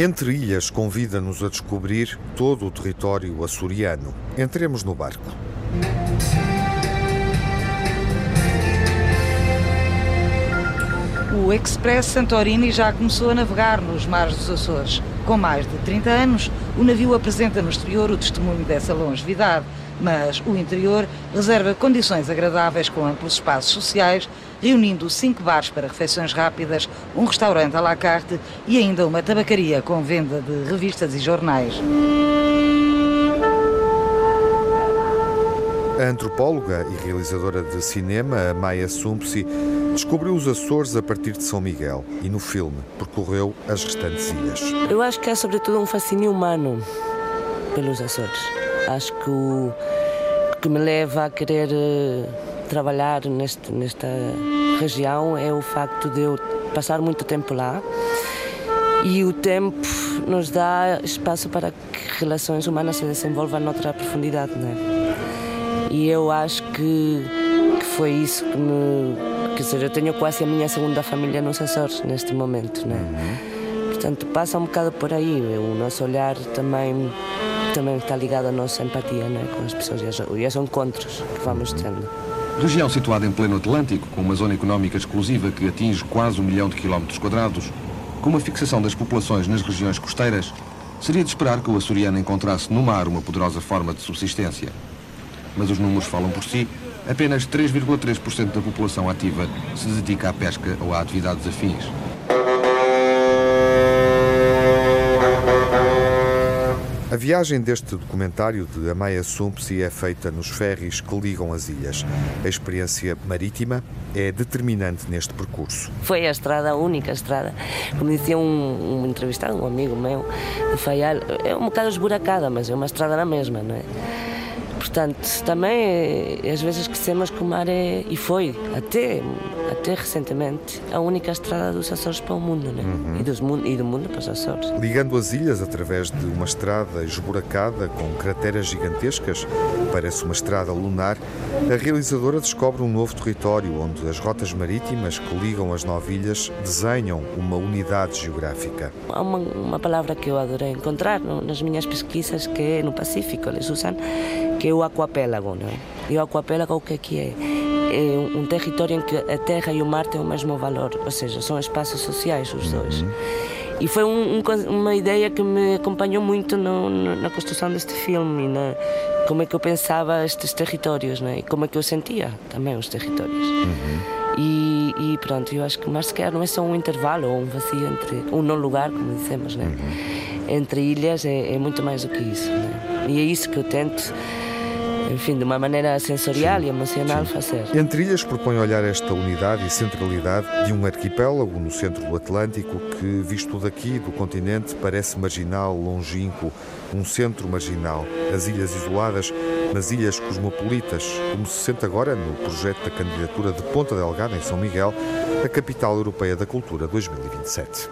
Entre Ilhas convida-nos a descobrir todo o território açoriano. Entremos no barco. O Expresso Santorini já começou a navegar nos mares dos Açores. Com mais de 30 anos, o navio apresenta no exterior o testemunho dessa longevidade, mas o interior reserva condições agradáveis com amplos espaços sociais, reunindo 5 bares para refeições rápidas, um restaurante à la carte e ainda uma tabacaria com venda de revistas e jornais. A antropóloga e realizadora de cinema, Amaia Sumpsi, descobriu os Açores a partir de São Miguel e no filme percorreu as restantes ilhas. Eu acho que há sobretudo um fascínio humano pelos Açores. Acho que o que me leva a querer trabalhar nesta região é o facto de eu passar muito tempo lá, e o tempo nos dá espaço para que relações humanas se desenvolvam noutra profundidade, não é? E eu acho que foi isso que me... Quer dizer, eu tenho quase a minha segunda família nos Açores neste momento, não é? Portanto, passa um bocado por aí. O nosso olhar também está ligado à nossa empatia, não é? Com as pessoas e aos encontros que vamos tendo. Região situada em pleno Atlântico, com uma zona económica exclusiva que atinge quase 1 milhão de quilómetros quadrados, com uma fixação das populações nas regiões costeiras, seria de esperar que o açoriano encontrasse no mar uma poderosa forma de subsistência. Mas os números falam por si. Apenas 3,3% da população ativa se dedica à pesca ou a atividades afins. A viagem deste documentário de Amaia Sumpsi é feita nos ferries que ligam as ilhas. A experiência marítima é determinante neste percurso. Foi a estrada, a única estrada. Como dizia um entrevistado, um amigo meu, de Faial, é um bocado esburacada, mas é uma estrada na mesma, não é? Portanto, também às vezes esquecemos que o mar é, e foi, até recentemente, a única estrada dos Açores para o mundo, né? E do mundo para os Açores. Ligando as ilhas através de uma estrada esburacada com crateras gigantescas, parece uma estrada lunar, a realizadora descobre um novo território onde as rotas marítimas que ligam as 9 ilhas desenham uma unidade geográfica. Há uma palavra que eu adorei encontrar nas minhas pesquisas, que é no Pacífico, eles usam, que é o aquapélago, não é? E o aquapélago o que é que é? É um território em que a terra e o mar têm o mesmo valor, ou seja, são espaços sociais os dois. E foi uma ideia que me acompanhou muito na construção deste filme, na como é que eu pensava estes territórios, não é? E como é que eu sentia também os territórios. E pronto, eu acho que mais sequer não é só um intervalo ou um vazio entre um não lugar, como dissemos, não é? Entre ilhas é muito mais do que isso, não é? E é isso que eu tento, enfim, de uma maneira sensorial e emocional fazer. Entre Ilhas propõe olhar esta unidade e centralidade de um arquipélago no centro do Atlântico que, visto daqui do continente, parece marginal, longínquo, um centro marginal. As ilhas isoladas, nas ilhas cosmopolitas, como se sente agora no projeto da candidatura de Ponta Delgada, em São Miguel, a capital europeia da cultura 2027.